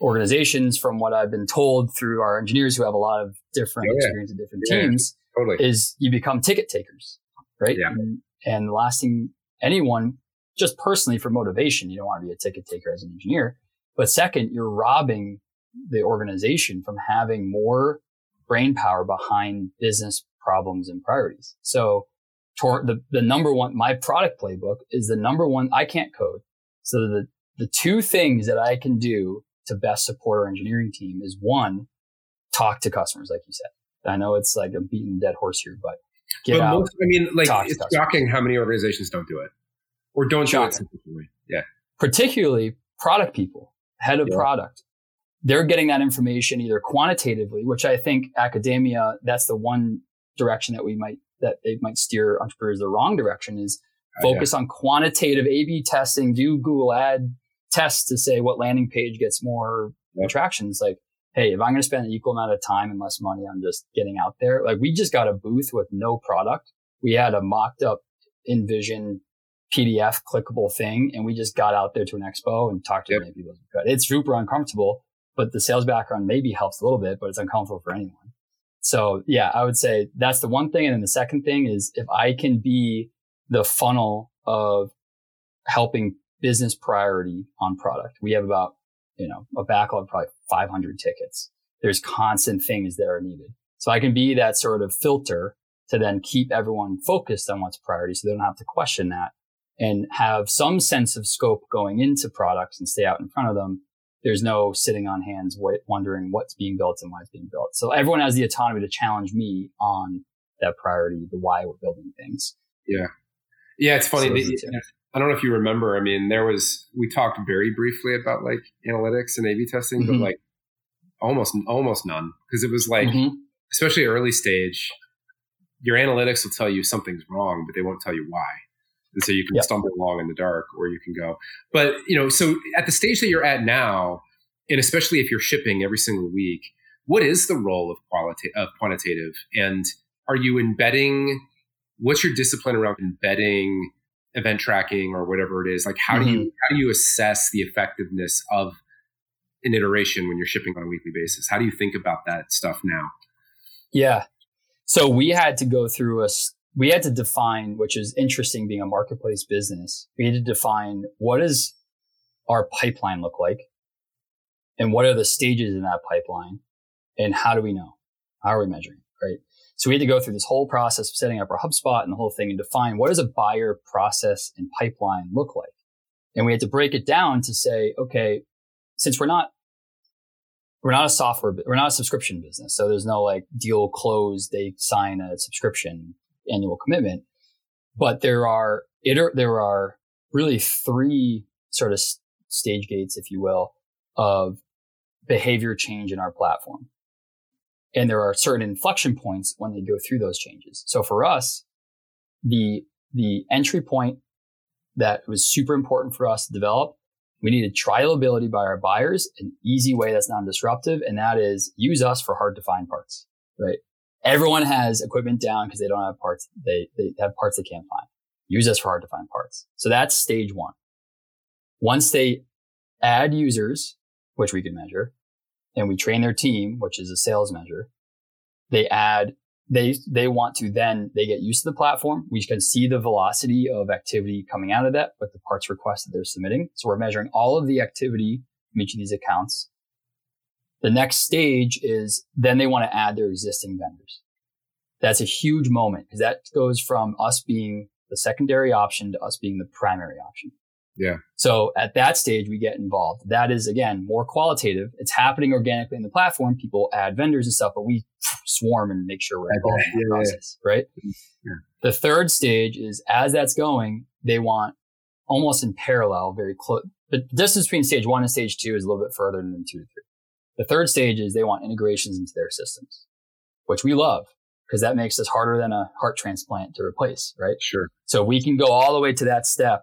organizations, from what I've been told through our engineers who have a lot of different yeah, experience in different yeah. teams, yeah, totally. Is you become ticket takers. Right. Yeah. And, and the last thing anyone, just personally for motivation, you don't want to be a ticket taker as an engineer. But second, you're robbing the organization from having more brain power behind business problems and priorities. So tor- the, the number one, my product playbook is the number one, I can't code. So the, the two things that I can do to best support our engineering team is, one, talk to customers, like you said. I know it's like a beaten dead horse here, but get but out. Most, I mean, like it's shocking how many organizations don't do it or don't shocking. do it. Yeah. Particularly product people, head of yeah. product. They're getting that information either quantitatively, which I think academia, that's the one direction that we might, that they might steer entrepreneurs the wrong direction, is focus oh, yeah. on quantitative A B testing, do Google ad tests to say what landing page gets more yeah. traction. It's like, hey, if I'm going to spend an equal amount of time and less money on just getting out there, like we just got a booth with no product. We had a mocked up InVision P D F clickable thing, and we just got out there to an expo and talked to yep. many people. It's super uncomfortable. But the sales background maybe helps a little bit, but it's uncomfortable for anyone. So yeah, I would say that's the one thing. And then the second thing is, if I can be the funnel of helping business priority on product, we have about, you know, a backlog of probably five hundred tickets. There's constant things that are needed. So I can be that sort of filter to then keep everyone focused on what's priority, so they don't have to question that, and have some sense of scope going into products and stay out in front of them. There's no sitting on hands wondering what's being built and why it's being built. So everyone has the autonomy to challenge me on that priority, the why we're building things. Yeah. Yeah, it's funny. So the, I don't know if you remember. I mean, there was, we talked very briefly about like analytics and A B testing, mm-hmm. but like almost, almost none. Because it was like, mm-hmm. especially early stage, your analytics will tell you something's wrong, but they won't tell you why. And so you can yep. stumble along in the dark, or you can go. But, you know, so at the stage that you're at now, and especially if you're shipping every single week, what is the role of qualitative, of quantitative? And are you embedding, what's your discipline around embedding event tracking or whatever it is? Like, how mm-hmm. do you, how do you assess the effectiveness of an iteration when you're shipping on a weekly basis? How do you think about that stuff now? Yeah. So we had to go through a, we had to define, which is interesting being a marketplace business, we had to define what does our pipeline look like and what are the stages in that pipeline and how do we know? How are we measuring, right? So we had to go through this whole process of setting up our HubSpot and the whole thing and define what does a buyer process and pipeline look like? And we had to break it down to say, okay, since we're not We're not a software, we're not a subscription business. So there's no like deal closed, they sign a subscription annual commitment. But there are, iter- there are really three sort of stage gates, if you will, of behavior change in our platform. And there are certain inflection points when they go through those changes. So for us, the, the entry point that was super important for us to develop, we needed trialability by our buyers, an easy way that's non-disruptive, and that is use us for hard-to-find parts, right? Everyone has equipment down because they don't have parts. They they have parts they can't find. Use us for hard-to-find parts. So that's stage one. Once they add users, which we can measure, and we train their team, which is a sales measure, they add, they they want to then, they get used to the platform. We can see the velocity of activity coming out of that with the parts requests that they're submitting. So we're measuring all of the activity from each of these accounts. The next stage is then they want to add their existing vendors. That's a huge moment because that goes from us being the secondary option to us being the primary option. Yeah. So at that stage, we get involved. That is, again, more qualitative. It's happening organically in the platform. People add vendors and stuff, but we swarm and make sure we're involved in the process, right? Yeah. The third stage is as that's going, they want almost in parallel, very close. The distance between stage one and stage two is a little bit further than two to three. The third stage is they want integrations into their systems, which we love because that makes us harder than a heart transplant to replace, right? Sure. So we can go all the way to that step.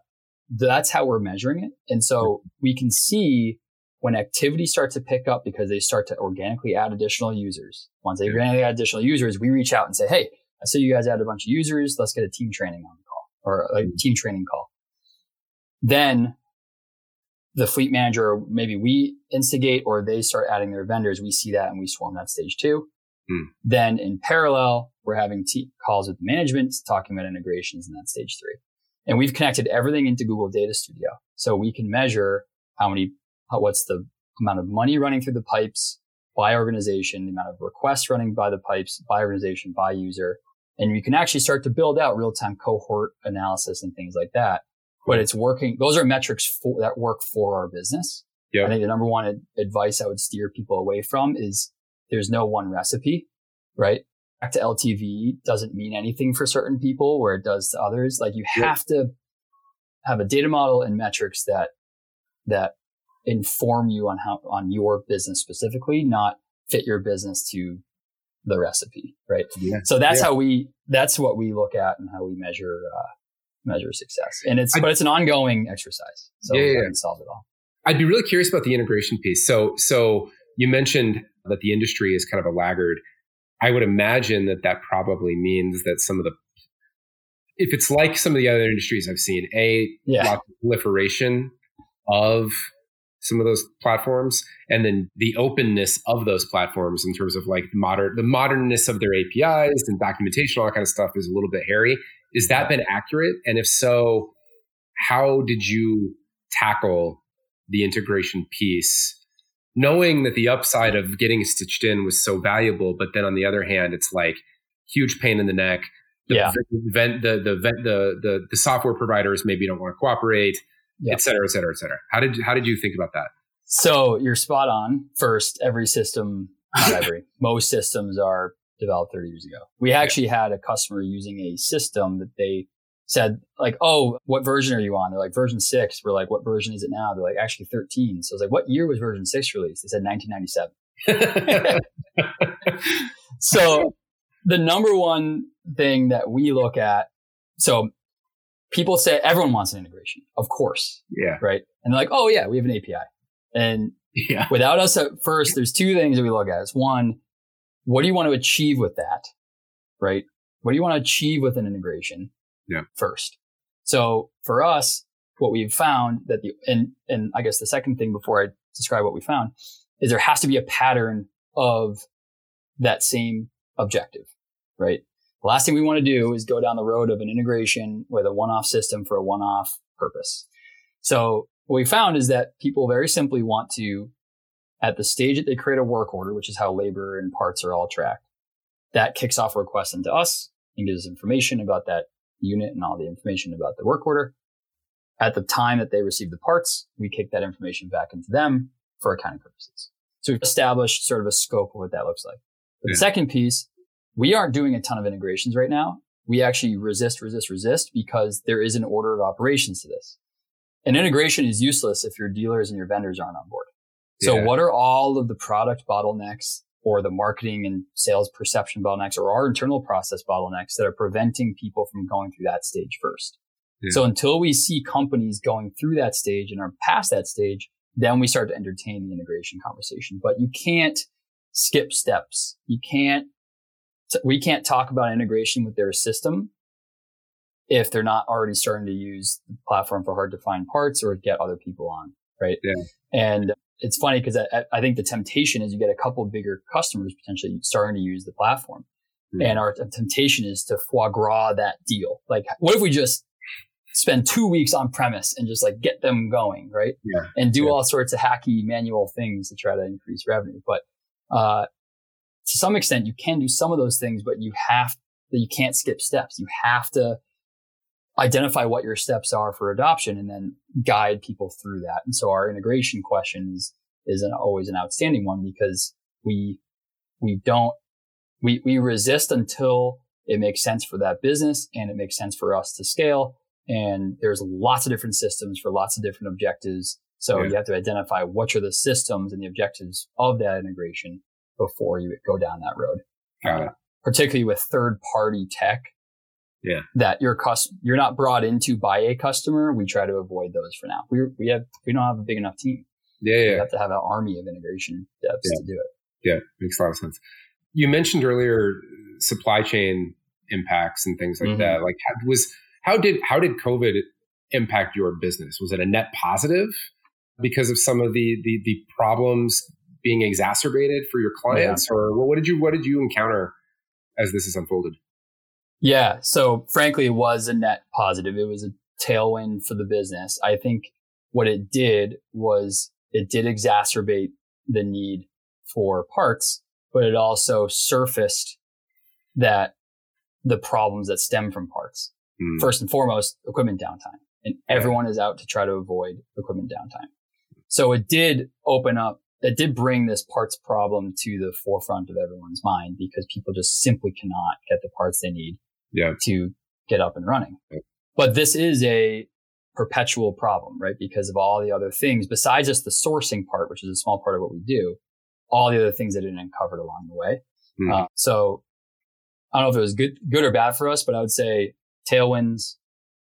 That's how we're measuring it. And so we can see when activity starts to pick up because they start to organically add additional users. Once they organically add additional users, we reach out and say, hey, I see you guys added a bunch of users. Let's get a team training on the call or a team training call. Then the fleet manager, maybe we instigate or they start adding their vendors. We see that and we swarm that stage two. Hmm. Then in parallel, we're having te- calls with management talking about integrations in that stage three. And we've connected everything into Google Data Studio. So we can measure how many, how, what's the amount of money running through the pipes by organization, the amount of requests running by the pipes, by organization, by user. And we can actually start to build out real-time cohort analysis and things like that. But it's working. Those are metrics for, that work for our business. Yeah. I think the number one ad- advice I would steer people away from is there's no one recipe, right? Back to L T V doesn't mean anything for certain people where it does to others. Like you have to have a data model and metrics that, that inform you on how, on your business specifically, not fit your business to the recipe. Right. Yeah. So that's yeah. how we, that's what we look at and how we measure, uh, measure success. And it's, I, but it's an ongoing exercise. So yeah, we haven't solved it all. I'd be really curious about the integration piece. So, so you mentioned that the industry is kind of a laggard. I would imagine that that probably means that some of the, if it's like some of the other industries I've seen, a yeah. lot of proliferation of some of those platforms, and then the openness of those platforms in terms of like the modern, the modernness of their A P Is and documentation, all that kind of stuff is a little bit hairy. Is that been accurate? And if so, how did you tackle the integration piece? Knowing that the upside of getting stitched in was so valuable, but then on the other hand, it's like huge pain in the neck. The yeah. vent, the the, the the the software providers maybe don't want to cooperate, yeah. et cetera, et cetera, et cetera. How did how did you think about that? So you're spot on. First, every system, not every, most systems are developed thirty years ago. We actually yeah. had a customer using a system that they said like, oh, what version are you on? They're like, version six. We're like, what version is it now? They're like, actually thirteen. So I was like, what year was version six released? They said nineteen ninety-seven. So the number one thing that we look at, so people say everyone wants an integration, of course. Yeah. Right. And they're like, oh yeah, we have an A P I. And Yeah. Without us at first, there's two things that we look at. It's one, what do you want to achieve with that? Right? What do you want to achieve with an integration? Yeah. First. So for us, what we've found that the, and, and I guess the second thing before I describe what we found is there has to be a pattern of that same objective, right? The last thing we want to do is go down the road of an integration with a one-off system for a one-off purpose. So what we found is that people very simply want to, at the stage that they create a work order, which is how labor and parts are all tracked, that kicks off a request into us and gives us information about that unit and all the information about the work order. At the time that they receive the parts, we kick that information back into them for accounting purposes. So we've established sort of a scope of what that looks like. But yeah. The second piece, we aren't doing a ton of integrations right now. We actually resist, resist, resist because there is an order of operations to this. An integration is useless if your dealers and your vendors aren't on board. So yeah. What are all of the product bottlenecks or the marketing and sales perception bottlenecks or our internal process bottlenecks that are preventing people from going through that stage first? Yeah. So until we see companies going through that stage and are past that stage, then we start to entertain the integration conversation. But you can't skip steps. You can't, we can't talk about integration with their system if they're not already starting to use the platform for hard to find parts or get other people on, right? Yeah. And it's funny because I, I think the temptation is you get a couple of bigger customers potentially starting to use the platform. Mm. And our temptation is to foie gras that deal. Like, what if we just spend two weeks on premise and just like get them going, right? Yeah. And do yeah. all sorts of hacky manual things to try to increase revenue. But uh, to some extent, you can do some of those things, but you have that you can't skip steps. You have to identify what your steps are for adoption and then guide people through that. And so our integration question is, is an, always an outstanding one because we, we don't, we, we resist until it makes sense for that business and it makes sense for us to scale. And there's lots of different systems for lots of different objectives. So yeah. you have to identify what are the systems and the objectives of that integration before you go down that road, uh, particularly with third party tech. Yeah, that you're cus- you're not brought into by a customer. We try to avoid those for now. We we have we don't have a big enough team. Yeah, yeah. We have to have an army of integration devs yeah. to do it. Yeah, makes a lot of sense. You mentioned earlier supply chain impacts and things like mm-hmm. that. Like, how, was how did how did COVID impact your business? Was it a net positive because of some of the the, the problems being exacerbated for your clients, yeah. or what did you what did you encounter as this has unfolded? Yeah. So frankly, it was a net positive. It was a tailwind for the business. I think what it did was it did exacerbate the need for parts, but it also surfaced that the problems that stem from parts. Mm. First and foremost, equipment downtime. And everyone is out to try to avoid equipment downtime. So it did open up, it did bring this parts problem to the forefront of everyone's mind because people just simply cannot get the parts they need. Yeah. To get up and running. But this is a perpetual problem, right? Because of all the other things besides just the sourcing part, which is a small part of what we do, all the other things that didn't uncovered along the way. Mm-hmm. Uh, so I don't know if it was good, good or bad for us, but I would say tailwinds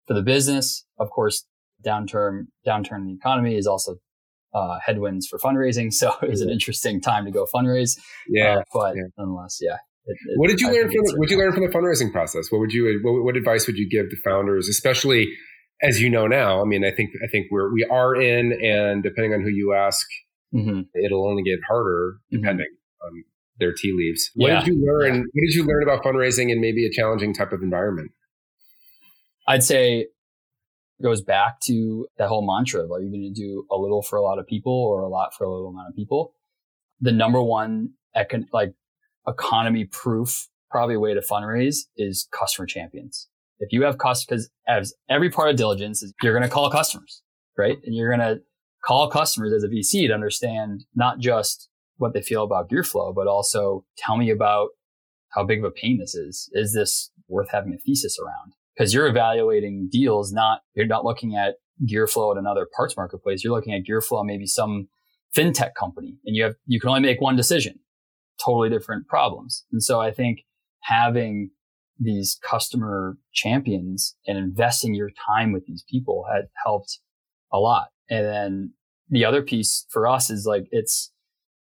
for the business. Of course, downturn, downturn in the economy is also uh, headwinds for fundraising. So it was an interesting time to go fundraise. Yeah. Uh, but yeah. nonetheless, yeah. It, it, what did you I learn from the, what did you learn from the fundraising process? What would you what, what advice would you give to founders, especially as you know now? I mean, I think I think we're we are in, and depending on who you ask, mm-hmm. it'll only get harder depending mm-hmm. on their tea leaves. What yeah. did you learn? Yeah. What did you learn about fundraising in maybe a challenging type of environment? I'd say it goes back to that whole mantra of, are you going to do a little for a lot of people or a lot for a little amount of people? The number one econ like. economy proof, probably a way to fundraise is customer champions. If you have customers, because as every part of diligence is you're going to call customers, right? And you're going to call customers as a V C to understand not just what they feel about Gearflow, but also tell me about how big of a pain this is. Is this worth having a thesis around? Because you're evaluating deals, not, you're not looking at Gearflow at another parts marketplace. You're looking at Gearflow, maybe some fintech company, and you have, you can only make one decision. Totally different problems. And so I think having these customer champions and investing your time with these people had helped a lot. And then the other piece for us is like, it's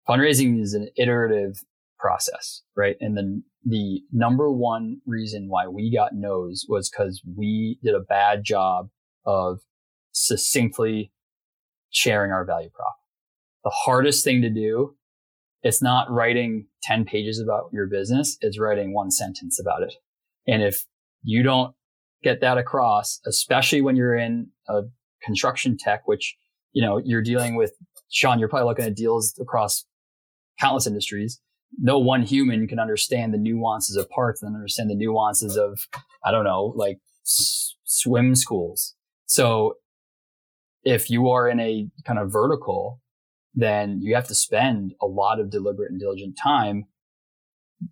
fundraising is an iterative process, right? And then the number one reason why we got no's was because we did a bad job of succinctly sharing our value prop. The hardest thing to do, it's not writing ten pages about your business, it's writing one sentence about it. And if you don't get that across, especially when you're in a construction tech, which, you know, you're dealing with, Sean, you're probably looking at deals across countless industries. No one human can understand the nuances of parts and understand the nuances of, I don't know, like s- swim schools. So if you are in a kind of vertical, then you have to spend a lot of deliberate and diligent time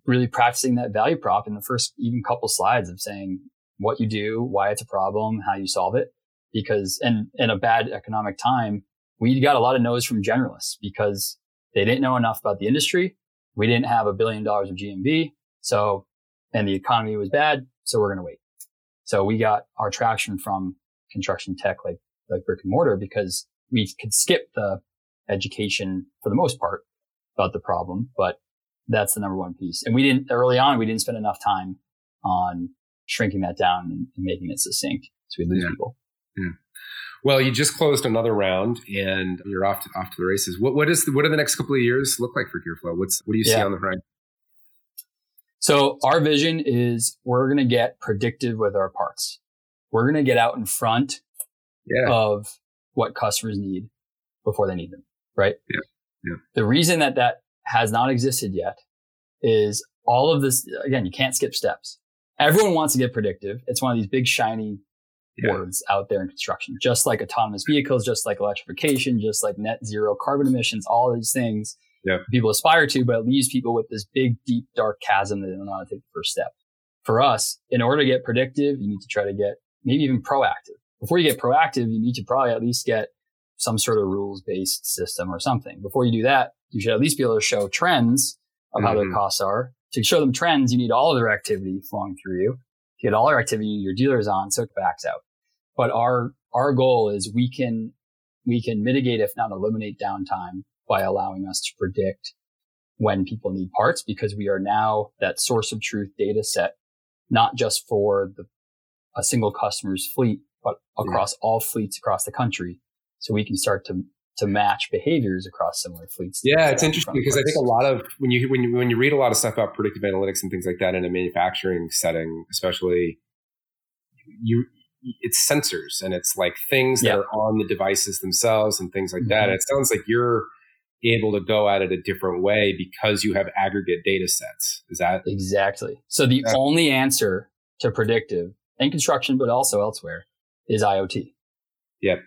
really practicing that value prop in the first even couple slides of saying what you do, why it's a problem, how you solve it. Because in, in a bad economic time, we got a lot of no's from generalists because they didn't know enough about the industry. We didn't have a billion dollars of G M V. So, and the economy was bad. So we're going to wait. So we got our traction from construction tech, like, like brick and mortar, because we could skip the education for the most part about the problem, but that's the number one piece. And we didn't early on, we didn't spend enough time on shrinking that down and making it succinct. So we lose yeah. people. Yeah. Well, you just closed another round and you're off to, off to the races. What, what is the, what do the next couple of years look like for Gearflow? What's, what do you yeah. see on the horizon? So our vision is we're going to get predictive with our parts. We're going to get out in front yeah. of what customers need before they need them. Right? Yeah. Yeah. The reason that that has not existed yet is all of this. Again, you can't skip steps. Everyone wants to get predictive. It's one of these big shiny yeah. words out there in construction, just like autonomous vehicles, just like electrification, just like net zero carbon emissions, all of these things yeah. people aspire to, but it leaves people with this big, deep, dark chasm that they don't know how to take the first step. For us, in order to get predictive, you need to try to get maybe even proactive. Before you get proactive, you need to probably at least get some sort of rules-based system or something. Before you do that, you should at least be able to show trends of mm-hmm. how their costs are. To show them trends, you need all of their activity flowing through you. You get all their activity your dealers on, so it backs out. But our our goal is we can we can mitigate, if not eliminate, downtime by allowing us to predict when people need parts, because we are now that source of truth data set, not just for the, a single customer's fleet, but across yeah. all fleets across the country. So we can start to to match behaviors across similar fleets. Yeah, it's interesting because I think a lot of when you when you when you read a lot of stuff about predictive analytics and things like that in a manufacturing setting, especially, you it's sensors and it's like things that yeah. are on the devices themselves and things like mm-hmm. that. It sounds like you're able to go at it a different way because you have aggregate data sets. Is that exactly? So the yeah. only answer to predictive in construction, but also elsewhere, is I O T. Yep.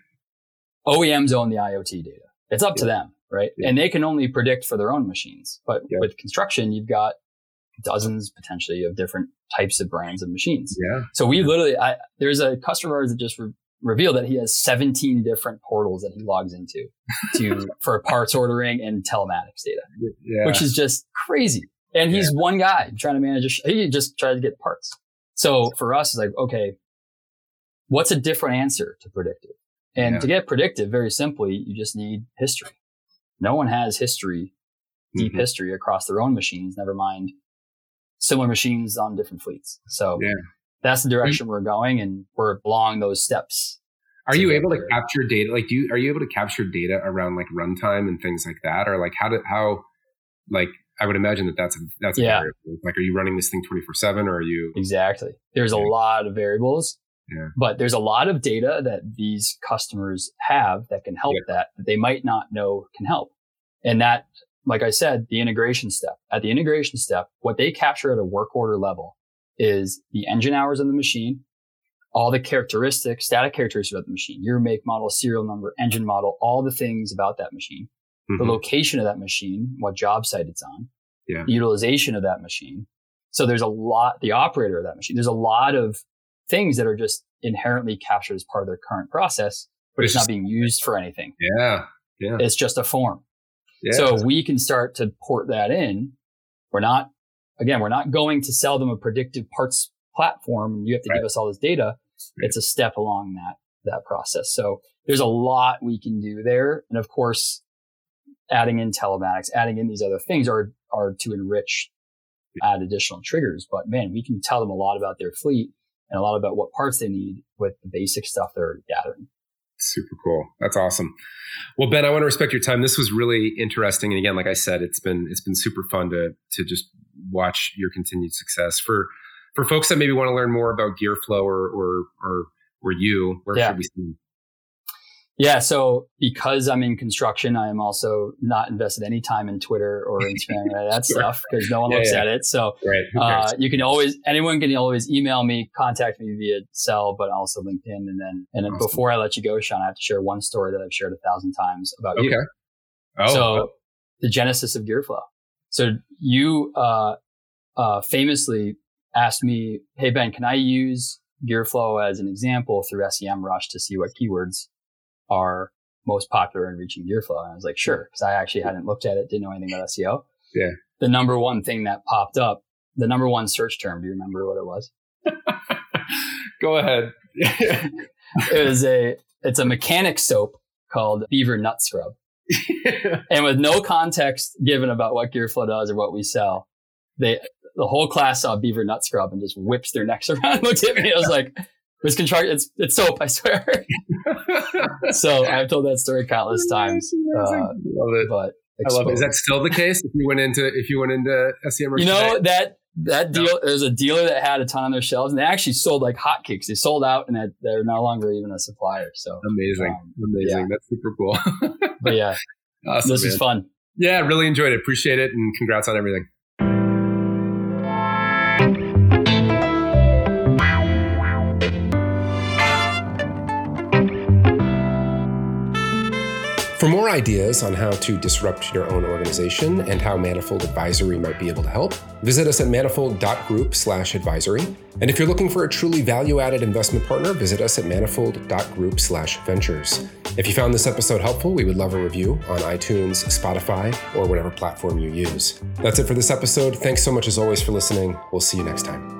O E Ms own the I O T data. It's up yeah. to them, right? Yeah. And they can only predict for their own machines. But yeah. with construction, you've got dozens potentially of different types of brands of machines. Yeah. So we yeah. literally, I, there's a customer that just re- revealed that he has seventeen different portals that he logs into to for parts ordering and telematics data, yeah. which is just crazy. And he's yeah. one guy trying to manage, a sh- he just tried to get parts. So for us, it's like, okay, what's a different answer to predictive? And yeah. to get predictive, very simply, you just need history. No one has history, deep mm-hmm. history across their own machines, never mind similar machines on different fleets. So yeah. that's the direction you, we're going, and we're along those steps. Are you able there. to capture data? Like, do you, are you able to capture data around like runtime and things like that? Or like how do, how, like, I would imagine that that's, a, that's, yeah. a variable. Like, are you running this thing twenty-four seven or are you? Exactly. There's yeah. a lot of variables. Yeah. But there's a lot of data that these customers have that can help yeah. that, that they might not know can help. And that, like I said, the integration step. At the integration step, what they capture at a work order level is the engine hours of the machine, all the characteristics, static characteristics of the machine, year, make, model, serial number, engine model, all the things about that machine, mm-hmm. the location of that machine, what job site it's on, yeah. the utilization of that machine. So there's a lot, the operator of that machine, there's a lot of things that are just inherently captured as part of their current process, but it's, it's just, not being used for anything. Yeah. Yeah. It's just a form. Yeah. So we can start to port that in. We're not, again, we're not going to sell them a predictive parts platform. You have to right. give us all this data. Right. It's a step along that, that process. So there's a lot we can do there. And of course, adding in telematics, adding in these other things are, are to enrich, add additional triggers. But man, we can tell them a lot about their fleet and a lot about what parts they need with the basic stuff they're gathering. Super cool. That's awesome. Well, Ben, I want to respect your time. This was really interesting. And again, like I said, it's been, it's been super fun to, to just watch your continued success. For, for folks that maybe want to learn more about Gearflow or, or, or, or you, where yeah. should we see you? Yeah. So because I'm in construction, I am also not invested any time in Twitter or Instagram or that sure. stuff because no one yeah, looks yeah. at it. So right. uh, you can always, anyone can always email me, contact me via cell, but also LinkedIn. And then, and awesome. Before I let you go, Sean, I have to share one story that I've shared a thousand times about okay. you. Oh, so wow. the genesis of Gearflow. So you uh, uh, famously asked me, hey, Ben, can I use Gearflow as an example through SEMrush to see what keywords are most popular in reaching Gearflow? And I was like, sure, because I actually hadn't looked at it, didn't know anything about S E O. Yeah. The number one thing that popped up, the number one search term, do you remember what it was? Go ahead. It was a, it's a mechanic soap called Beaver Nut Scrub. And with no context given about what Gearflow does or what we sell, they, the whole class saw Beaver Nut Scrub and just whips their necks around and looked at me. I was like, It's, construct- it's it's soap, I swear. So I've told that story countless times. Uh, love it. But I love it. Is that still the case? If you went into if you went into S E M, you know today? that that deal. No. There's a dealer that had a ton on their shelves, and they actually sold like hotcakes. They sold out, and they're no longer even a supplier. So amazing, um, amazing. Yeah. That's super cool. But yeah, awesome, this man. was fun. Yeah, really enjoyed it. Appreciate it, and congrats on everything. For more ideas on how to disrupt your own organization and how Manifold Advisory might be able to help, visit us at manifold.group slash advisory. And if you're looking for a truly value-added investment partner, visit us at manifold.group slash ventures. If you found this episode helpful, we would love a review on iTunes, Spotify, or whatever platform you use. That's it for this episode. Thanks so much as always for listening. We'll see you next time.